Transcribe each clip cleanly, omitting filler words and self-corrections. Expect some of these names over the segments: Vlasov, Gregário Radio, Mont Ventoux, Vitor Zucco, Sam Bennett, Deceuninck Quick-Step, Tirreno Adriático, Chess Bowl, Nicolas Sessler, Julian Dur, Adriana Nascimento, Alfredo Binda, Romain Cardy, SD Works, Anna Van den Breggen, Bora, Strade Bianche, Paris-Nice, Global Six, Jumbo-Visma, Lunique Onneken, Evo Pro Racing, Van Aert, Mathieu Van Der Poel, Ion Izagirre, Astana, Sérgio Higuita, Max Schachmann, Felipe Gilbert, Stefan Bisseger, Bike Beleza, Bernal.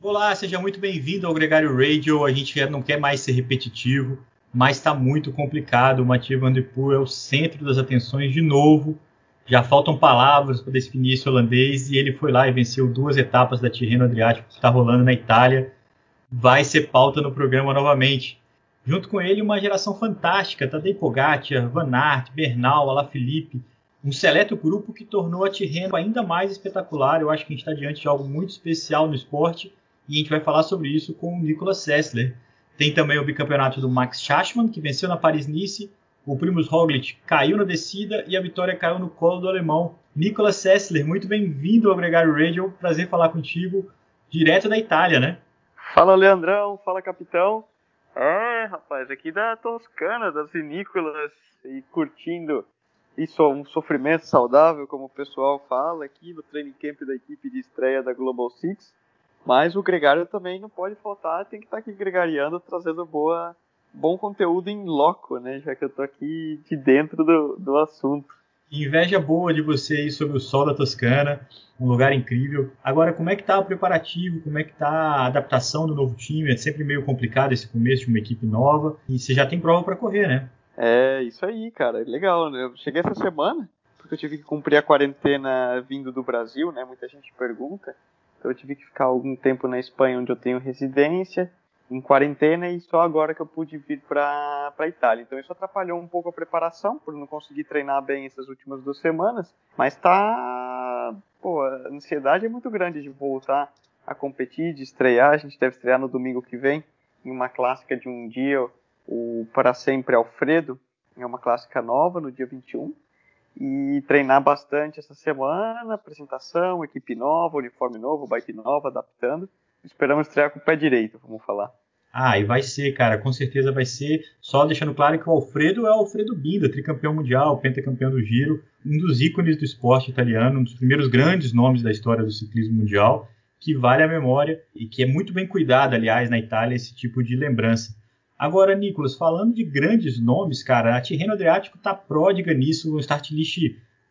Olá, seja muito bem-vindo ao Gregário Radio. A gente não quer mais ser repetitivo, mas está muito complicado. O Mathieu Van Der Poel é o centro das atenções de novo. Já faltam palavras para definir esse holandês e ele foi lá e venceu 2 etapas da Tirreno Adriático que está rolando na Itália. Vai ser pauta no programa novamente. Junto com ele, uma geração fantástica. Tadej Pogačar, Van Aert, Bernal, Alaphilippe. Um seleto grupo que tornou a Tirreno ainda mais espetacular. Eu acho que a gente está diante de algo muito especial no esporte e a gente vai falar sobre isso com o Nicolas Sessler. Tem também o bicampeonato do Max Schachmann, que venceu na Paris-Nice. O Primož Roglič caiu na descida e a vitória caiu no colo do alemão. Nicolas Sessler, muito bem-vindo ao Gregário Radio. Prazer falar contigo, direto da Itália, né? Fala, Leandrão. Fala, capitão. É, rapaz, aqui da Toscana, das vinícolas, e curtindo... Isso é um sofrimento saudável, como o pessoal fala aqui no training camp da equipe de estreia da Global Six. Mas o gregário também não pode faltar, tem que estar aqui gregariando, trazendo bom conteúdo em loco, né? Já que eu estou aqui de dentro do assunto. Inveja boa de você aí sobre o sol da Toscana, um lugar incrível. Agora, como é que está o preparativo, como é que está a adaptação do novo time? É sempre meio complicado esse começo de uma equipe nova e você já tem prova para correr, né? É, isso aí, cara, legal, né? Eu cheguei essa semana, porque eu tive que cumprir a quarentena vindo do Brasil, né, muita gente pergunta, então eu tive que ficar algum tempo na Espanha, onde eu tenho residência, em quarentena, e só agora que eu pude vir pra Itália, então isso atrapalhou um pouco a preparação, por não conseguir treinar bem essas últimas 2 semanas, mas a ansiedade é muito grande de voltar a competir, de estrear, a gente deve estrear no domingo que vem, em uma clássica de um dia, o Para Sempre Alfredo, é uma clássica nova no dia 21, e treinar bastante essa semana, apresentação, equipe nova, uniforme novo, bike nova, adaptando, esperamos estrear com o pé direito, vamos falar. Ah, e vai ser, cara, com certeza vai ser, só deixando claro que o Alfredo é o Alfredo Binda, tricampeão mundial, pentacampeão do Giro, um dos ícones do esporte italiano, um dos primeiros grandes nomes da história do ciclismo mundial, que vale a memória e que é muito bem cuidado, aliás, na Itália, esse tipo de lembrança. Agora, Nicolas, falando de grandes nomes, cara, a Tirreno Adriático tá pródiga nisso, um start list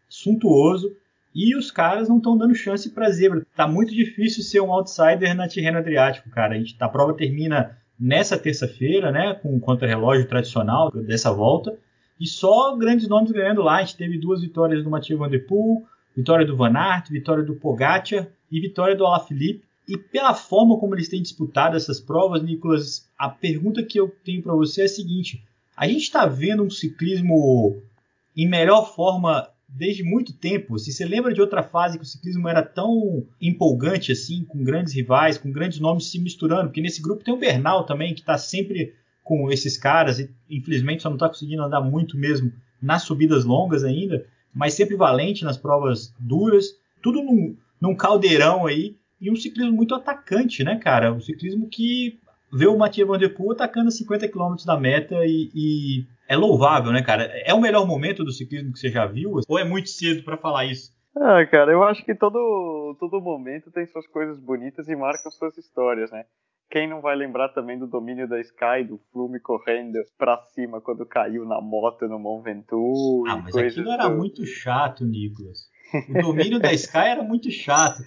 suntuoso, e os caras não estão dando chance pra zebra. Tá muito difícil ser um outsider na Tirreno Adriático, cara. A prova termina nessa terça-feira, né, com o contrarrelógio tradicional dessa volta, e só grandes nomes ganhando lá. A gente teve 2 vitórias do Mathieu Van Der Poel, vitória do Van Aert, vitória do Pogačar e vitória do Alaphilippe. E pela forma como eles têm disputado essas provas, Nicolas, a pergunta que eu tenho para você é a seguinte. A gente está vendo um ciclismo em melhor forma desde muito tempo. Se você lembra de outra fase que o ciclismo era tão empolgante assim, com grandes rivais, com grandes nomes se misturando. Porque nesse grupo tem o Bernal também, que está sempre com esses caras. E, infelizmente só não está conseguindo andar muito mesmo nas subidas longas ainda. Mas sempre valente nas provas duras. Tudo num caldeirão aí. E um ciclismo muito atacante, né, cara? Um ciclismo que vê o Mathieu Van Der Poel atacando a 50 km da meta e é louvável, né, cara? É o melhor momento do ciclismo que você já viu? Ou é muito cedo pra falar isso? Ah, cara, eu acho que todo momento tem suas coisas bonitas e marca suas histórias, né? Quem não vai lembrar também do domínio da Sky, do Flume correndo pra cima quando caiu na moto no Mont Ventoux? Ah, mas aquilo era muito chato, Nicolas. O domínio da Sky era muito chato.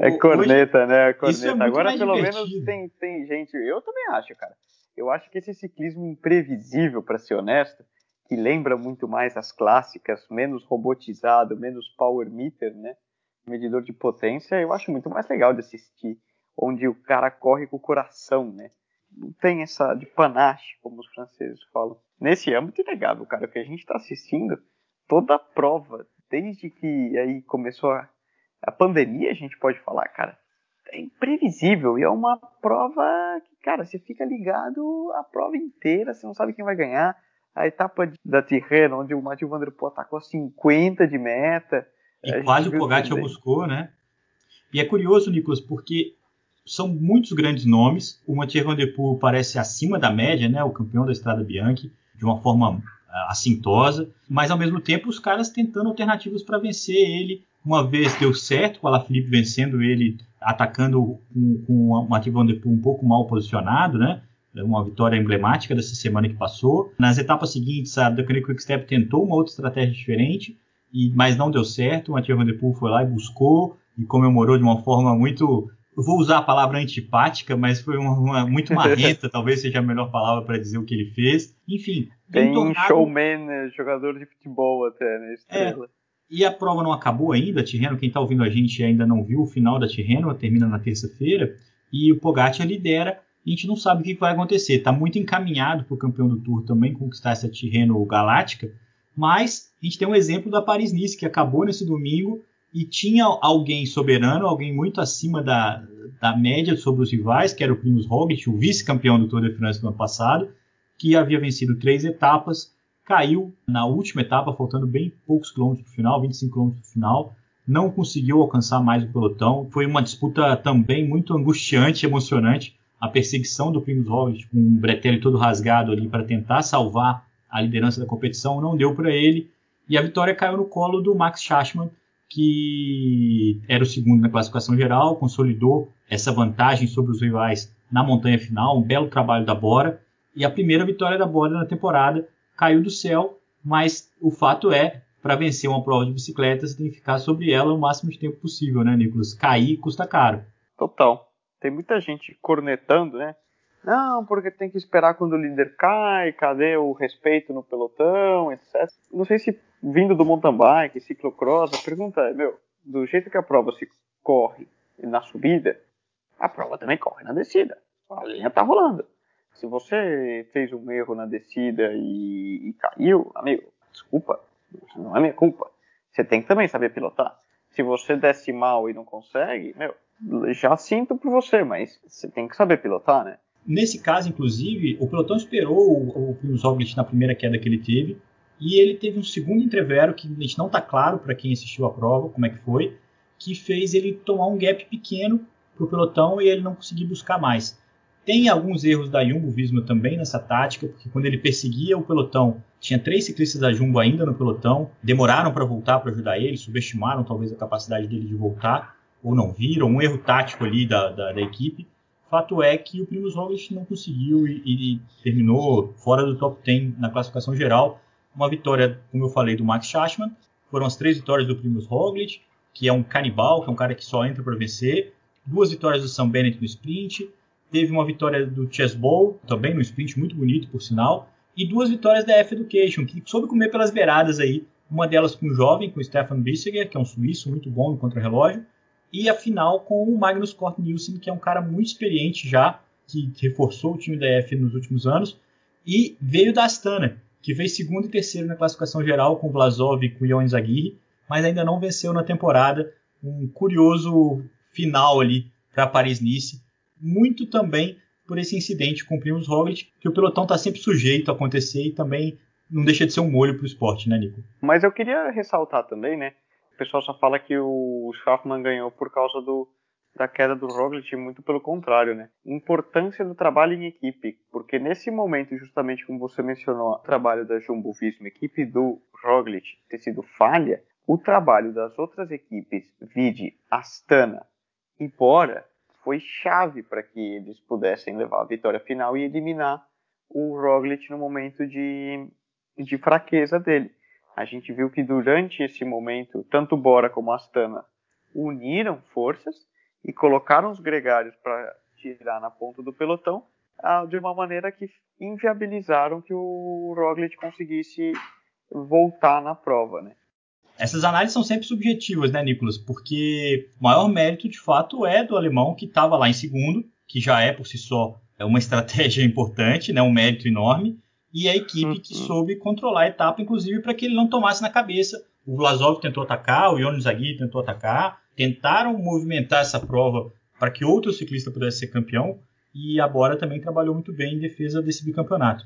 É corneta, hoje, né? É corneta. É agora, pelo menos, tem gente... Eu também acho, cara. Eu acho que esse ciclismo imprevisível, pra ser honesto, que lembra muito mais as clássicas, menos robotizado, menos power meter, né? Medidor de potência, eu acho muito mais legal de assistir. Onde o cara corre com o coração, né? Não tem essa de panache, como os franceses falam. Nesse âmbito, inegável, cara. O que a gente tá assistindo, toda a prova... Desde que aí começou a pandemia, a gente pode falar, cara, é imprevisível. E é uma prova que, cara, você fica ligado a prova inteira, você não sabe quem vai ganhar. A etapa da Tirreno, onde o Mathieu Van Der Poel atacou a 50 de meta. E quase o Pogačar buscou, né? E é curioso, Nicolas, porque são muitos grandes nomes. O Mathieu Van Der Poel parece acima da média, né? O campeão da Strade Bianche, de uma forma... assintosa, mas ao mesmo tempo os caras tentando alternativas para vencer ele. Uma vez deu certo, o Alaphilippe vencendo ele, atacando com o Mathieu Van Der Poel um pouco mal posicionado, né? Uma vitória emblemática dessa semana que passou. Nas etapas seguintes, a Deceuninck Quick-Step tentou uma outra estratégia diferente, mas não deu certo. O Mathieu Van Der Poel foi lá e buscou e comemorou de uma forma muito eu vou usar a palavra antipática, mas foi muito marreta, talvez seja a melhor palavra para dizer o que ele fez. Enfim, tem um showman, jogador de futebol até, né? Estrela. E a prova não acabou ainda, Tirreno, quem está ouvindo a gente ainda não viu o final da Tirreno, termina na terça-feira, e o Pogačar lidera, a gente não sabe o que vai acontecer, está muito encaminhado para o campeão do Tour também conquistar essa Tirreno Galáctica, mas a gente tem um exemplo da Paris-Nice, que acabou nesse domingo, e tinha alguém soberano, alguém muito acima da média sobre os rivais, que era o Primož Roglič, o vice-campeão do Tour de France no ano passado, que havia vencido 3 etapas, caiu na última etapa, faltando bem poucos quilômetros para o final, 25 quilômetros para o final, não conseguiu alcançar mais o pelotão. Foi uma disputa também muito angustiante, emocionante, a perseguição do Primož Roglič com o Bretelli todo rasgado ali para tentar salvar a liderança da competição, não deu para ele, e a vitória caiu no colo do Max Schachmann, que era o segundo na classificação geral, consolidou essa vantagem sobre os rivais na montanha final, um belo trabalho da Bora, e a primeira vitória da Bora na temporada. Caiu do céu, mas o fato é, para vencer uma prova de bicicleta, você tem que ficar sobre ela o máximo de tempo possível, né, Nicolas? Cair custa caro. Total. Tem muita gente cornetando, né? Não, porque tem que esperar quando o líder cai, cadê o respeito no pelotão, etc. Não sei se vindo do mountain bike, ciclocross, a pergunta é, do jeito que a prova se corre na subida, a prova também corre na descida. A linha tá rolando. Se você fez um erro na descida e caiu, amigo, desculpa, não é minha culpa. Você tem que também saber pilotar. Se você desce mal e não consegue, já sinto por você, mas você tem que saber pilotar, né? Nesse caso, inclusive, o pelotão esperou o Primož Roglič na primeira queda que ele teve, e ele teve um segundo entrevero, que a gente não está claro para quem assistiu a prova, como é que foi, que fez ele tomar um gap pequeno para o pelotão e ele não conseguir buscar mais. Tem alguns erros da Jumbo-Visma também nessa tática, porque quando ele perseguia o pelotão, tinha 3 ciclistas da Jumbo ainda no pelotão, demoraram para voltar para ajudar ele, subestimaram talvez a capacidade dele de voltar, ou não viram, um erro tático ali da equipe. Fato é que o Primož Roglič não conseguiu e terminou fora do top 10 na classificação geral. Uma vitória, como eu falei, do Max Schachmann, foram as 3 vitórias do Primož Roglič, que é um canibal, que é um cara que só entra para vencer, 2 vitórias do Sam Bennett no sprint, teve uma vitória do Chess Bowl, também no sprint, muito bonito, por sinal, e 2 vitórias da EF Education, que soube comer pelas beiradas aí, uma delas com o jovem, com o Stefan Bisseger, que é um suíço muito bom no contrarrelógio, e a final com o Magnus Cort Nielsen, que é um cara muito experiente já, que reforçou o time da EF nos últimos anos, e veio da Astana, que fez 2º e 3º na classificação geral, com o Vlasov e com o Ion Izagirre, mas ainda não venceu na temporada, um curioso final ali para Paris-Nice, muito também por esse incidente com o Primož Roglič, que o pelotão está sempre sujeito a acontecer e também não deixa de ser um molho para o esporte, né, Nico? Mas eu queria ressaltar também, né, o pessoal só fala que o Schachmann ganhou por causa da queda do Roglič, muito pelo contrário, né, importância do trabalho em equipe, porque nesse momento, justamente como você mencionou, o trabalho da Jumbo-Visma, equipe do Roglič ter sido falha, o trabalho das outras equipes, vide, Astana e Bora, foi chave para que eles pudessem levar a vitória final e eliminar o Roglič no momento de fraqueza dele. A gente viu que durante esse momento, tanto Bora como Astana uniram forças e colocaram os gregários para tirar na ponta do pelotão de uma maneira que inviabilizaram que o Roglič conseguisse voltar na prova, né? Essas análises são sempre subjetivas, né, Nicolas? Porque o maior mérito, de fato, é do alemão que estava lá em segundo, que já é, por si só, uma estratégia importante, né, um mérito enorme, e a equipe que soube controlar a etapa, inclusive, para que ele não tomasse na cabeça. O Vlasov tentou atacar, o Ion Izagirre tentou atacar, tentaram movimentar essa prova para que outro ciclista pudesse ser campeão, e a Bora também trabalhou muito bem em defesa desse bicampeonato.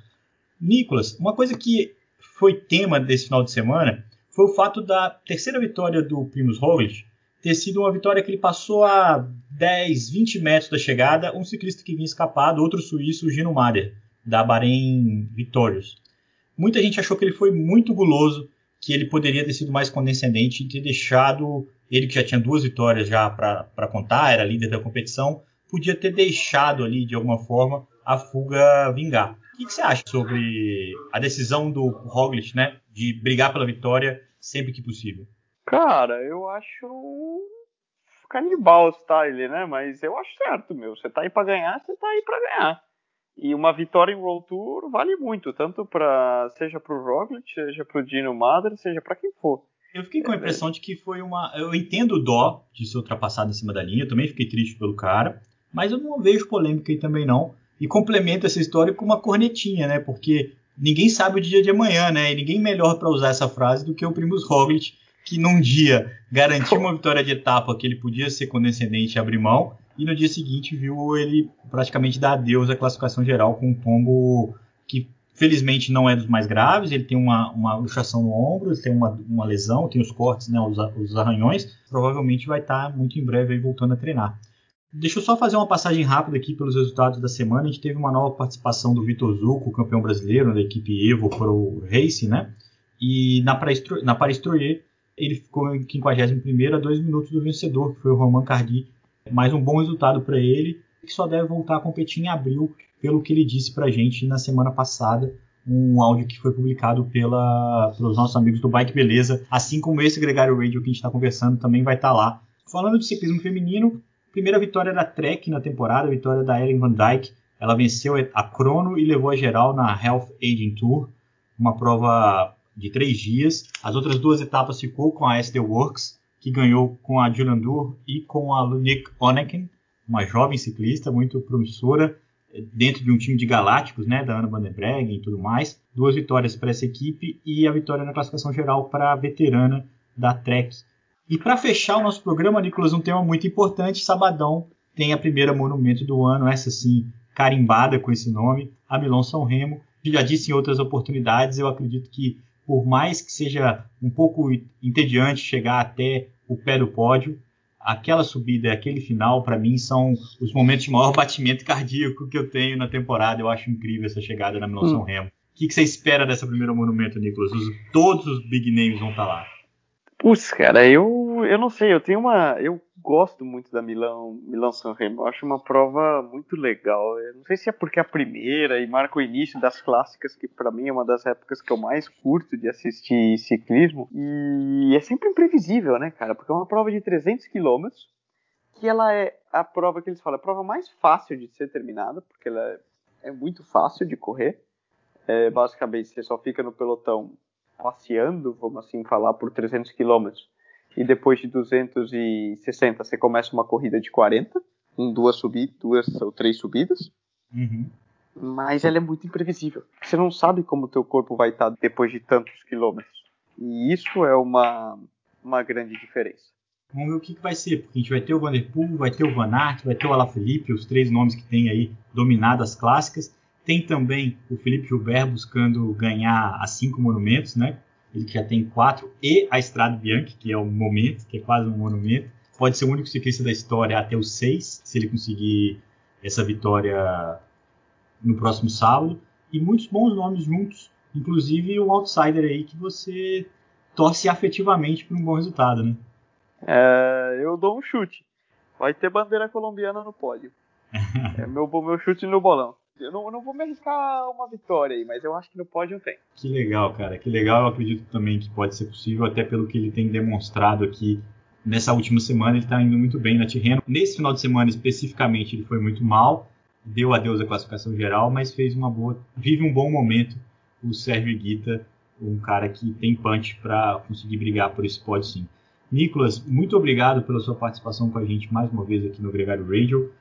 Nicolas, uma coisa que foi tema desse final de semana foi o fato da 3ª vitória do Primož Roglič ter sido uma vitória que ele passou a 10, 20 metros da chegada, um ciclista que vinha escapado, outro suíço, o Gino Mäder, da Bahrain Victorious. Muita gente achou que ele foi muito guloso, que ele poderia ter sido mais condescendente e ter deixado, ele que já tinha 2 vitórias já para contar, era líder da competição, podia ter deixado ali, de alguma forma, a fuga vingar. O que você acha sobre a decisão do Roglič, né, de brigar pela vitória sempre que possível? Cara, eu acho canibal style, né? Mas eu acho certo, meu. Você tá aí pra ganhar, você tá aí pra ganhar. E uma vitória em World Tour vale muito, tanto pra, seja pro Roglič, seja pro Gino Mäder, seja pra quem for. Eu fiquei com a impressão de que foi uma... Eu entendo o dó de ser ultrapassado em cima da linha, eu também fiquei triste pelo cara, mas eu não vejo polêmica aí também não. E complemento essa história com uma cornetinha, né? Porque ninguém sabe o dia de amanhã, né? E ninguém melhor pra usar essa frase do que o Primož Roglič, que num dia garantiu uma vitória de etapa que ele podia ser condescendente e abrir mão, e no dia seguinte viu ele praticamente dar adeus à classificação geral com um tombo que felizmente não é dos mais graves. Ele tem uma luxação no ombro, ele tem uma lesão, tem os cortes, né, os arranhões, provavelmente vai estar muito em breve aí voltando a treinar. Deixa eu só fazer uma passagem rápida aqui pelos resultados da semana. A gente teve uma nova participação do Vitor Zucco, campeão brasileiro da equipe Evo Pro Racing, né? E na Paris-Nice ele ficou em 51º a 2 minutos do vencedor, que foi o Romain Cardy. Mais um bom resultado para ele, que só deve voltar a competir em abril, pelo que ele disse para a gente na semana passada, um áudio que foi publicado pelos nossos amigos do Bike Beleza, assim como esse Gregário Radio que a gente está conversando também vai estar lá. Falando de ciclismo feminino, primeira vitória da Trek na temporada, a vitória da Ellen Van Dijk. Ela venceu a crono e levou a geral na Health Aging Tour, uma prova de 3 dias. As outras 2 etapas ficou com a SD Works, que ganhou com a Julian Dur e com a Lunique Onneken, uma jovem ciclista muito promissora, dentro de um time de galácticos, né, da Anna Van den Breggen e tudo mais. 2 vitórias para essa equipe e a vitória na classificação geral para a veterana da Trek. E para fechar o nosso programa, Nicolas, um tema muito importante. Sabadão tem a primeira monumento do ano, essa sim, carimbada com esse nome, a Milão São Remo. Já disse em outras oportunidades, eu acredito que por mais que seja um pouco entediante chegar até o pé do pódio, aquela subida e aquele final, para mim, são os momentos de maior batimento cardíaco que eu tenho na temporada. Eu acho incrível essa chegada na Milão São Remo. O que você espera dessa primeira monumento, Nicolas? Todos os big names vão estar lá. Putz, cara, eu não sei. Eu gosto muito da Milão São Remo. Eu acho uma prova muito legal. Eu não sei se é porque é a primeira e marca o início das clássicas, que para mim é uma das épocas que eu mais curto de assistir ciclismo. E é sempre imprevisível, né, cara? Porque é uma prova de 300 quilômetros, que ela é a prova que eles falam, a prova mais fácil de ser terminada, porque ela é muito fácil de correr. É, basicamente, você só fica no pelotão passeando, vamos assim falar, por 300 km, e depois de 260 você começa uma corrida de 40, com 2 ou 3 subidas, Mas ela é muito imprevisível, você não sabe como o teu corpo vai estar depois de tantos quilômetros, e isso é uma grande diferença. Vamos ver o que vai ser, porque a gente vai ter o Van Der Poel, vai ter o Van Aert, vai ter o Alaphilippe, os 3 nomes que tem aí dominado as clássicas. Tem também o Felipe Gilbert buscando ganhar as 5 monumentos, né? Ele já tem 4, e a Strade Bianche, que é o momento, que é quase um monumento. Pode ser o único ciclista da história até os 6, se ele conseguir essa vitória no próximo sábado. E muitos bons nomes juntos, inclusive um outsider aí que você torce afetivamente por um bom resultado, né? Eu dou um chute. Vai ter bandeira colombiana no pódio. É meu chute no bolão. Eu não vou me arriscar uma vitória aí, mas eu acho que no pódio tem. Que legal, cara. Que legal. Eu acredito também que pode ser possível, até pelo que ele tem demonstrado aqui nessa última semana. Ele está indo muito bem na Tirreno. Nesse final de semana, especificamente, ele foi muito mal. Deu adeus à classificação geral, mas fez uma boa... Vive um bom momento o Sérgio Higuita, um cara que tem punch para conseguir brigar por esse pódio, sim. Nicolas, muito obrigado pela sua participação com a gente mais uma vez aqui no Gregário Radio.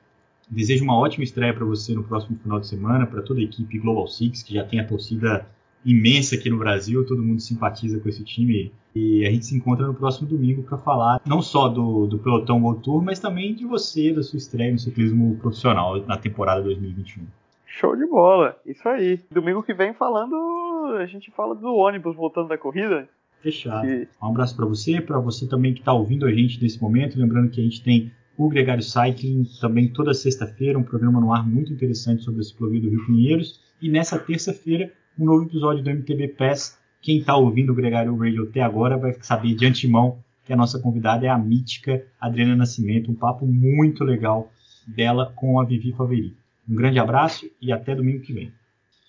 Desejo uma ótima estreia para você no próximo final de semana, para toda a equipe Global Six, que já tem a torcida imensa aqui no Brasil, todo mundo simpatiza com esse time. E a gente se encontra no próximo domingo para falar não só do pelotão World Tour, mas também de você, da sua estreia no ciclismo profissional na temporada 2021. Show de bola, isso aí. Domingo que vem a gente fala do ônibus voltando da corrida. Fechado. Um abraço para você também que está ouvindo a gente nesse momento, lembrando que a gente tem o Gregário Cycling, também toda sexta-feira, um programa no ar muito interessante sobre a ciclovia do Rio Pinheiros. E nessa terça-feira, um novo episódio do MTB Pass. Quem está ouvindo o Gregário Radio até agora vai saber de antemão que a nossa convidada é a mítica Adriana Nascimento. Um papo muito legal dela com a Vivi Faveri. Um grande abraço e até domingo que vem.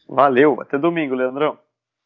Valeu, até domingo, Leandrão.